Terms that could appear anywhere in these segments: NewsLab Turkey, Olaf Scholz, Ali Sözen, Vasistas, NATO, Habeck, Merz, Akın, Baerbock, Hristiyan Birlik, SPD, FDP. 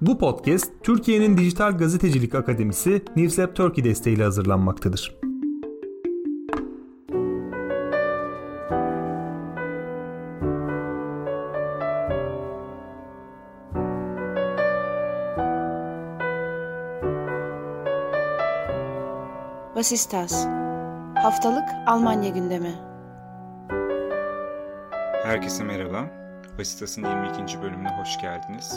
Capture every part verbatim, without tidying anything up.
Bu podcast, Türkiye'nin Dijital Gazetecilik Akademisi NewsLab Turkey desteğiyle hazırlanmaktadır. Vasistas, haftalık Almanya gündemi. Herkese merhaba. Vasistas'ın yirmi ikinci bölümüne hoş geldiniz.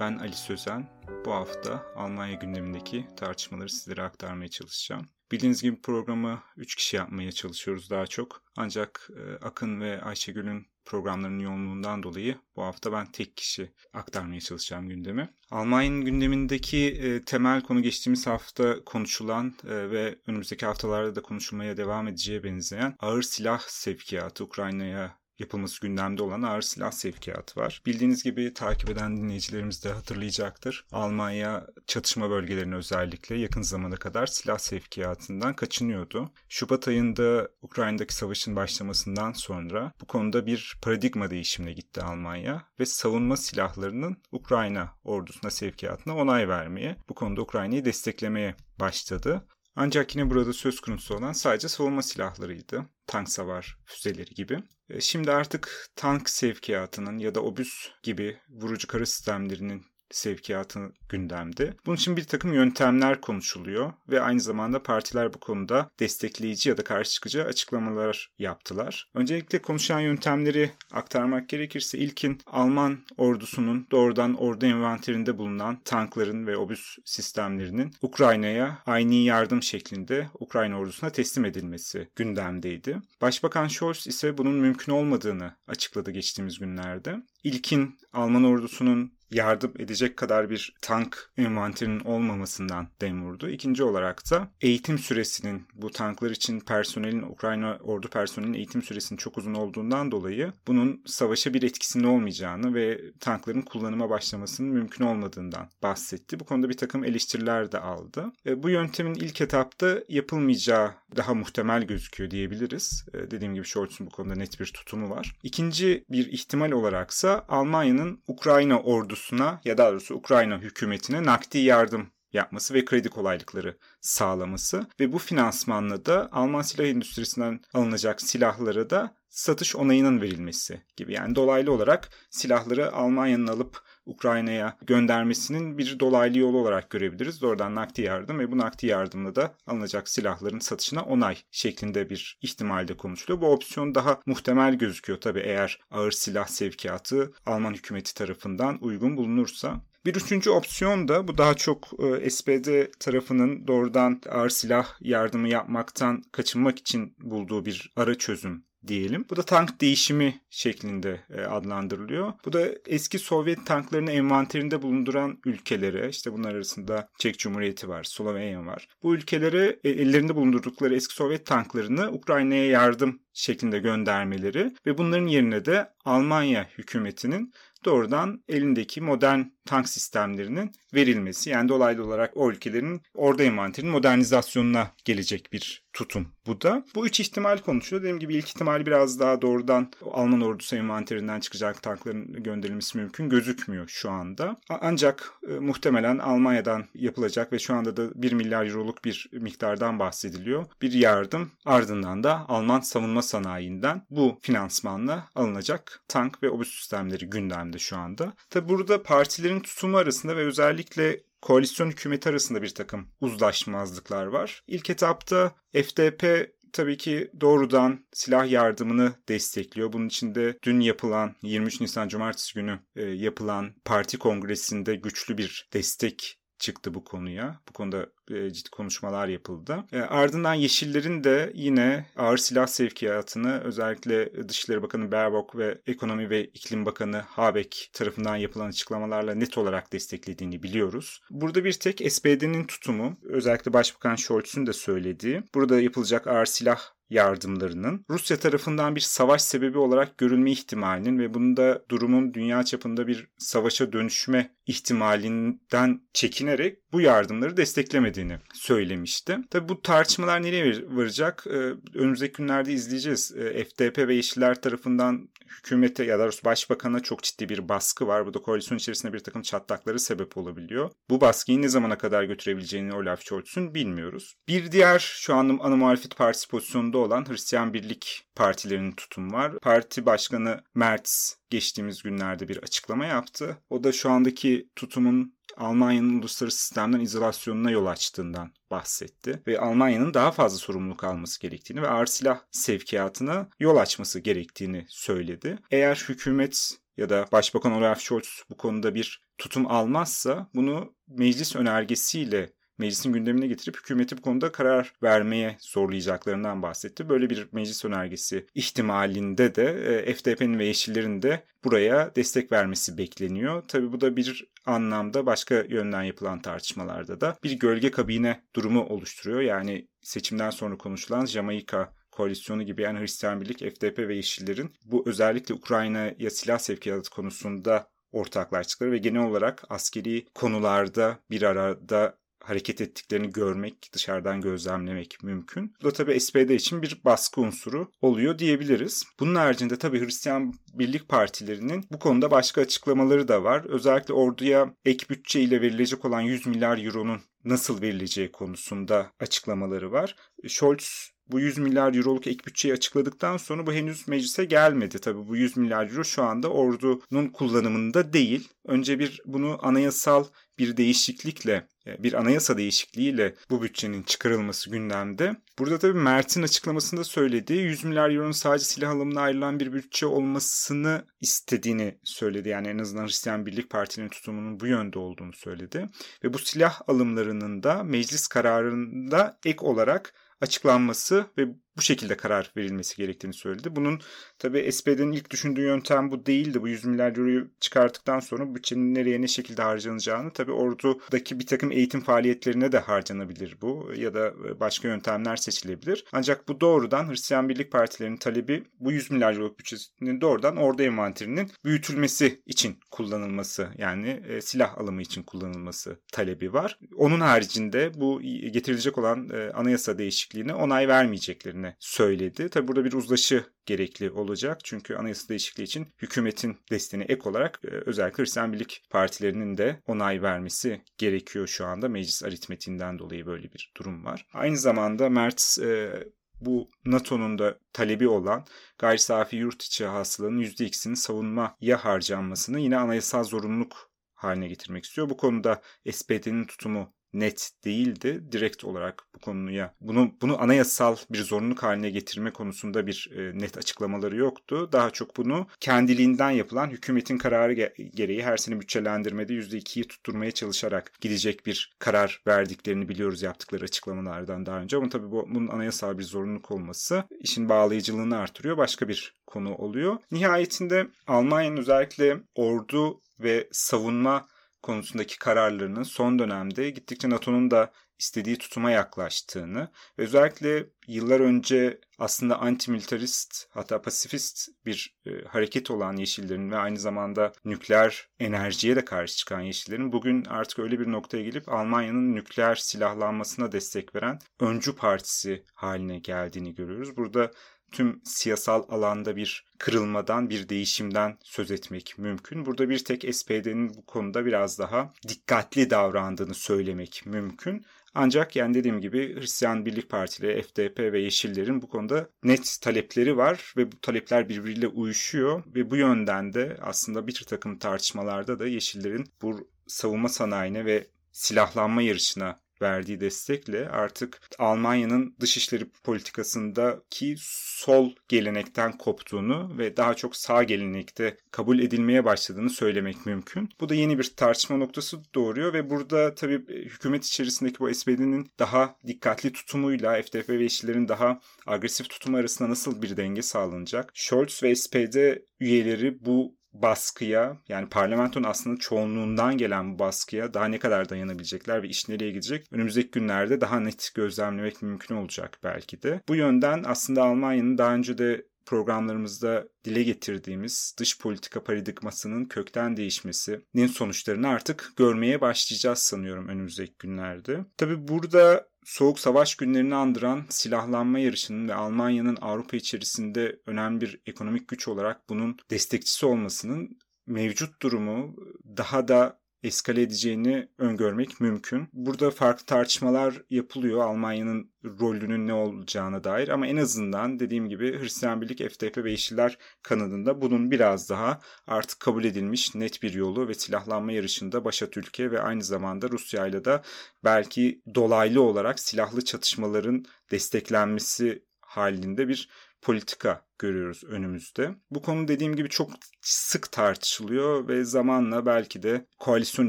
Ben Ali Sözen. Bu hafta Almanya gündemindeki tartışmaları sizlere aktarmaya çalışacağım. Bildiğiniz gibi programı üç kişi yapmaya çalışıyoruz daha çok. Ancak Akın ve Ayşegül'ün programlarının yoğunluğundan dolayı bu hafta ben tek kişi aktarmaya çalışacağım gündemi. Almanya'nın gündemindeki temel konu geçtiğimiz hafta konuşulan ve önümüzdeki haftalarda da konuşulmaya devam edeceğe benzeyen ağır silah sevkiyatı Ukrayna'ya yapılması gündemde olan ağır silah sevkiyatı var. Bildiğiniz gibi takip eden dinleyicilerimiz de hatırlayacaktır. Almanya çatışma bölgelerine özellikle yakın zamana kadar silah sevkiyatından kaçınıyordu. Şubat ayında Ukrayna'daki savaşın başlamasından sonra bu konuda bir paradigma değişimine gitti Almanya ve savunma silahlarının Ukrayna ordusuna sevkiyatına onay vermeye, bu konuda Ukrayna'yı desteklemeye başladı. Ancak yine burada söz konusu olan sadece savunma silahlarıydı. Tank savar füzeleri gibi. Şimdi artık tank sevkiyatının ya da obüs gibi vurucu kara sistemlerinin sevkiyatı gündemde. Bunun için bir takım yöntemler konuşuluyor ve aynı zamanda partiler bu konuda destekleyici ya da karşı çıkıcı açıklamalar yaptılar. Öncelikle konuşan yöntemleri aktarmak gerekirse ilkin Alman ordusunun doğrudan ordu envanterinde bulunan tankların ve obüs sistemlerinin Ukrayna'ya ayni yardım şeklinde Ukrayna ordusuna teslim edilmesi gündemdeydi. Başbakan Scholz ise bunun mümkün olmadığını açıkladı geçtiğimiz günlerde. İlkin Alman ordusunun yardım edecek kadar bir tank envanterinin olmamasından dem vurdu. İkinci olarak da eğitim süresinin, bu tanklar için personelin, Ukrayna ordu personelinin eğitim süresinin çok uzun olduğundan dolayı bunun savaşa bir etkisinin olmayacağını ve tankların kullanıma başlamasının mümkün olmadığından bahsetti. Bu konuda bir takım eleştiriler de aldı. Bu yöntemin ilk etapta yapılmayacağı daha muhtemel gözüküyor diyebiliriz. Dediğim gibi Scholz'un bu konuda net bir tutumu var. İkinci bir ihtimal olaraksa Almanya'nın Ukrayna ordusu ya da doğrusu Ukrayna hükümetine nakdi yardım yapması ve kredi kolaylıkları sağlaması ve bu finansmanla da Alman silah endüstrisinden alınacak silahlara da satış onayının verilmesi gibi. Yani dolaylı olarak silahları Almanya'nın alıp Ukrayna'ya göndermesinin bir dolaylı yolu olarak görebiliriz. Oradan nakdi yardım ve bu nakdi yardımla da alınacak silahların satışına onay şeklinde bir ihtimalde konuşuluyor. Bu opsiyon daha muhtemel gözüküyor tabii eğer ağır silah sevkiyatı Alman hükümeti tarafından uygun bulunursa. Bir üçüncü opsiyon da bu daha çok S P D tarafının doğrudan ağır silah yardımı yapmaktan kaçınmak için bulduğu bir ara çözüm diyelim. Bu da tank değişimi şeklinde adlandırılıyor. Bu da eski Sovyet tanklarını envanterinde bulunduran ülkelere, işte bunlar arasında Çek Cumhuriyeti var, Slovenya var. Bu ülkelere ellerinde bulundurdukları eski Sovyet tanklarını Ukrayna'ya yardım şeklinde göndermeleri ve bunların yerine de Almanya hükümetinin doğrudan elindeki modern tank sistemlerinin verilmesi, yani dolaylı olarak o ülkelerin ordu envanterinin modernizasyonuna gelecek bir tutum bu da. Bu üç ihtimal konuşuluyor. Dediğim gibi ilk ihtimal biraz daha doğrudan Alman ordusu envanterinden çıkacak tankların gönderilmesi mümkün gözükmüyor şu anda. Ancak e, muhtemelen Almanya'dan yapılacak ve şu anda da bir milyar euroluk bir miktardan bahsediliyor. Bir yardım, ardından da Alman savunma sanayinden bu finansmanla alınacak tank ve obüs sistemleri gündemde şu anda. Tabi burada partilerin tutumu arasında ve özellikle koalisyon hükümeti arasında bir takım uzlaşmazlıklar var. İlk etapta F D P tabii ki doğrudan silah yardımını destekliyor. Bunun için de dün yapılan yirmi üç Nisan Cumartesi günü yapılan parti kongresinde güçlü bir destek çıktı bu konuya. Bu konuda ciddi konuşmalar yapıldı. Ardından Yeşillerin de yine ağır silah sevkiyatını özellikle Dışişleri Bakanı Baerbock ve Ekonomi ve İklim Bakanı Habeck tarafından yapılan açıklamalarla net olarak desteklediğini biliyoruz. Burada bir tek S P D'nin tutumu, özellikle Başbakan Scholz'un da söylediği, burada yapılacak ağır silah yardımlarının Rusya tarafından bir savaş sebebi olarak görülme ihtimalinin ve bunda durumun dünya çapında bir savaşa dönüşme ihtimalinden çekinerek bu yardımları desteklemediğini söylemişti. Tabii bu tartışmalar nereye varacak? Önümüzdeki günlerde izleyeceğiz. F D P ve Yeşiller tarafından hükümete ya da Rus Başbakan'a çok ciddi bir baskı var. Bu da koalisyon içerisinde bir takım çatlaklara sebep olabiliyor. Bu baskıyı ne zamana kadar götürebileceğini Olaf Scholz'un bilmiyoruz. Bir diğer şu an ana muhalefet partisi pozisyonunda olan Hristiyan Birlik partilerinin tutumu var. Parti Başkanı Merz geçtiğimiz günlerde bir açıklama yaptı. O da şu andaki tutumun Almanya'nın uluslararası sistemden izolasyonuna yol açtığından bahsetti ve Almanya'nın daha fazla sorumluluk alması gerektiğini ve ağır silah sevkiyatına yol açması gerektiğini söyledi. Eğer hükümet ya da Başbakan Olaf Scholz bu konuda bir tutum almazsa bunu meclis önergesiyle meclisin gündemine getirip hükümeti bu konuda karar vermeye zorlayacaklarından bahsetti. Böyle bir meclis önergesi ihtimalinde de F D P'nin ve Yeşillerin de buraya destek vermesi bekleniyor. Tabii bu da bir anlamda başka yönden yapılan tartışmalarda da bir gölge kabine durumu oluşturuyor. Yani seçimden sonra konuşulan Jamaika koalisyonu gibi, yani Hristiyan Birlik, F D P ve Yeşillerin bu özellikle Ukrayna'ya silah sevkiyatı konusunda ortaklaştıkları ve genel olarak askeri konularda bir arada hareket ettiklerini görmek, dışarıdan gözlemlemek mümkün. Bu da tabii S P D için bir baskı unsuru oluyor diyebiliriz. Bunun haricinde tabii Hristiyan Birlik partilerinin bu konuda başka açıklamaları da var. Özellikle orduya ek bütçe ile verilecek olan yüz milyar euronun nasıl verileceği konusunda açıklamaları var. Scholz bu yüz milyar euroluk ek bütçeyi açıkladıktan sonra bu henüz meclise gelmedi. Tabii bu yüz milyar euro şu anda ordunun kullanımında değil. Önce bir bunu anayasal bir değişiklikle, bir anayasa değişikliğiyle bu bütçenin çıkarılması gündemde. Burada tabii Mert'in açıklamasında söylediği yüz milyar euronun sadece silah alımına ayrılan bir bütçe olmasını istediğini söyledi. Yani en azından Hristiyan Birlik Parti'nin tutumunun bu yönde olduğunu söyledi. Ve bu silah alımlarının da meclis kararında ek olarak açıklanması ve bu şekilde karar verilmesi gerektiğini söyledi. Bunun tabii S P D'nin ilk düşündüğü yöntem bu değildi. Bu yüz milyar euroyu çıkarttıktan sonra bütçenin nereye ne şekilde harcanacağını, tabii ordudaki bir takım eğitim faaliyetlerine de harcanabilir bu ya da başka yöntemler seçilebilir. Ancak bu doğrudan Hristiyan Birlik Partilerinin talebi bu yüz milyar euroluk bütçesinin doğrudan ordu envanterinin büyütülmesi için kullanılması, yani e, silah alımı için kullanılması talebi var. Onun haricinde bu getirilecek olan e, anayasa değişikliğine onay vermeyeceklerini söyledi. Tabi burada bir uzlaşı gerekli olacak. Çünkü anayasa değişikliği için hükümetin desteğine ek olarak özellikle Hristiyan Birlik Partilerinin de onay vermesi gerekiyor şu anda. Meclis aritmetiğinden dolayı böyle bir durum var. Aynı zamanda Merz e, bu NATO'nun da talebi olan gayri safi yurt içi hasılanın yüzde ikisinin savunmaya harcanmasını yine anayasal zorunluluk haline getirmek istiyor. Bu konuda S P D'nin tutumu net değildi. Direkt olarak bu konuya bunu bunu anayasal bir zorunluluk haline getirme konusunda bir e, net açıklamaları yoktu. Daha çok bunu kendiliğinden yapılan hükümetin kararı ge- gereği her sene bütçelendirmede yüzde ikiyi tutturmaya çalışarak gidecek bir karar verdiklerini biliyoruz yaptıkları açıklamalardan daha önce. Ama tabii bu, bunun anayasal bir zorunluluk olması işin bağlayıcılığını artırıyor. Başka bir konu oluyor. Nihayetinde Almanya'nın özellikle ordu ve savunma konusundaki kararlarının son dönemde gittikçe NATO'nun da istediği tutuma yaklaştığını, özellikle yıllar önce aslında anti-militarist, hatta pasifist bir e, hareket olan Yeşillerin ve aynı zamanda nükleer enerjiye de karşı çıkan Yeşillerin bugün artık öyle bir noktaya gelip Almanya'nın nükleer silahlanmasına destek veren öncü partisi haline geldiğini görüyoruz. Burada tüm siyasal alanda bir kırılmadan, bir değişimden söz etmek mümkün. Burada bir tek S P D'nin bu konuda biraz daha dikkatli davrandığını söylemek mümkün. Ancak yani dediğim gibi Hristiyan Birlik Partileri, F D P ve Yeşillerin bu konuda net talepleri var ve bu talepler birbiriyle uyuşuyor ve bu yönden de aslında bir takım tartışmalarda da Yeşillerin bu savunma sanayine ve silahlanma yarışına verdiği destekle artık Almanya'nın dışişleri politikasındaki sol gelenekten koptuğunu ve daha çok sağ gelenekte kabul edilmeye başladığını söylemek mümkün. Bu da yeni bir tartışma noktası doğuruyor ve burada tabii hükümet içerisindeki bu S P D'nin daha dikkatli tutumuyla F D P ve işçilerin daha agresif tutumu arasında nasıl bir denge sağlanacak? Scholz ve S P D üyeleri bu baskıya, yani parlamentonun aslında çoğunluğundan gelen bu baskıya daha ne kadar dayanabilecekler ve iş nereye gidecek önümüzdeki günlerde daha net gözlemlemek mümkün olacak belki de. Bu yönden aslında Almanya'nın daha önce de programlarımızda dile getirdiğimiz dış politika paradigmasının kökten değişmesinin sonuçlarını artık görmeye başlayacağız sanıyorum önümüzdeki günlerde. Tabii burada soğuk savaş günlerini andıran silahlanma yarışının ve Almanya'nın Avrupa içerisinde önemli bir ekonomik güç olarak bunun destekçisi olmasının mevcut durumu daha da eskale edeceğini öngörmek mümkün. Burada farklı tartışmalar yapılıyor Almanya'nın rolünün ne olacağına dair, ama en azından dediğim gibi Hristiyan Birlik, F D P ve Yeşiller kanadında bunun biraz daha artık kabul edilmiş net bir yolu ve silahlanma yarışında başat ülke ve aynı zamanda Rusya'yla da belki dolaylı olarak silahlı çatışmaların desteklenmesi halinde bir politika görüyoruz önümüzde. Bu konu dediğim gibi çok sık tartışılıyor ve zamanla belki de koalisyon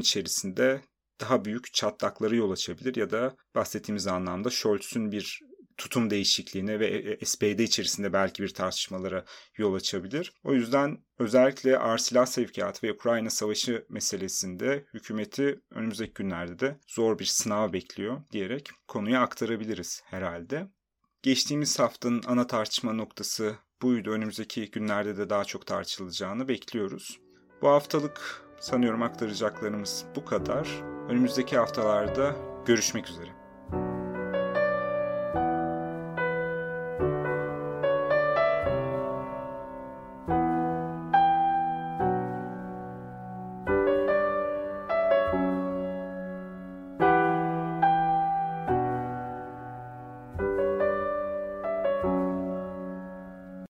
içerisinde daha büyük çatlaklara yol açabilir ya da bahsettiğimiz anlamda Scholz'un bir tutum değişikliğine ve S P D içerisinde belki bir tartışmalara yol açabilir. O yüzden özellikle ağır silah sevkiyatı ve Ukrayna savaşı meselesinde hükümeti önümüzdeki günlerde de zor bir sınav bekliyor diyerek konuya aktarabiliriz herhalde. Geçtiğimiz haftanın ana tartışma noktası buydu. Önümüzdeki günlerde de daha çok tartışılacağını bekliyoruz. Bu haftalık sanıyorum aktaracaklarımız bu kadar. Önümüzdeki haftalarda görüşmek üzere.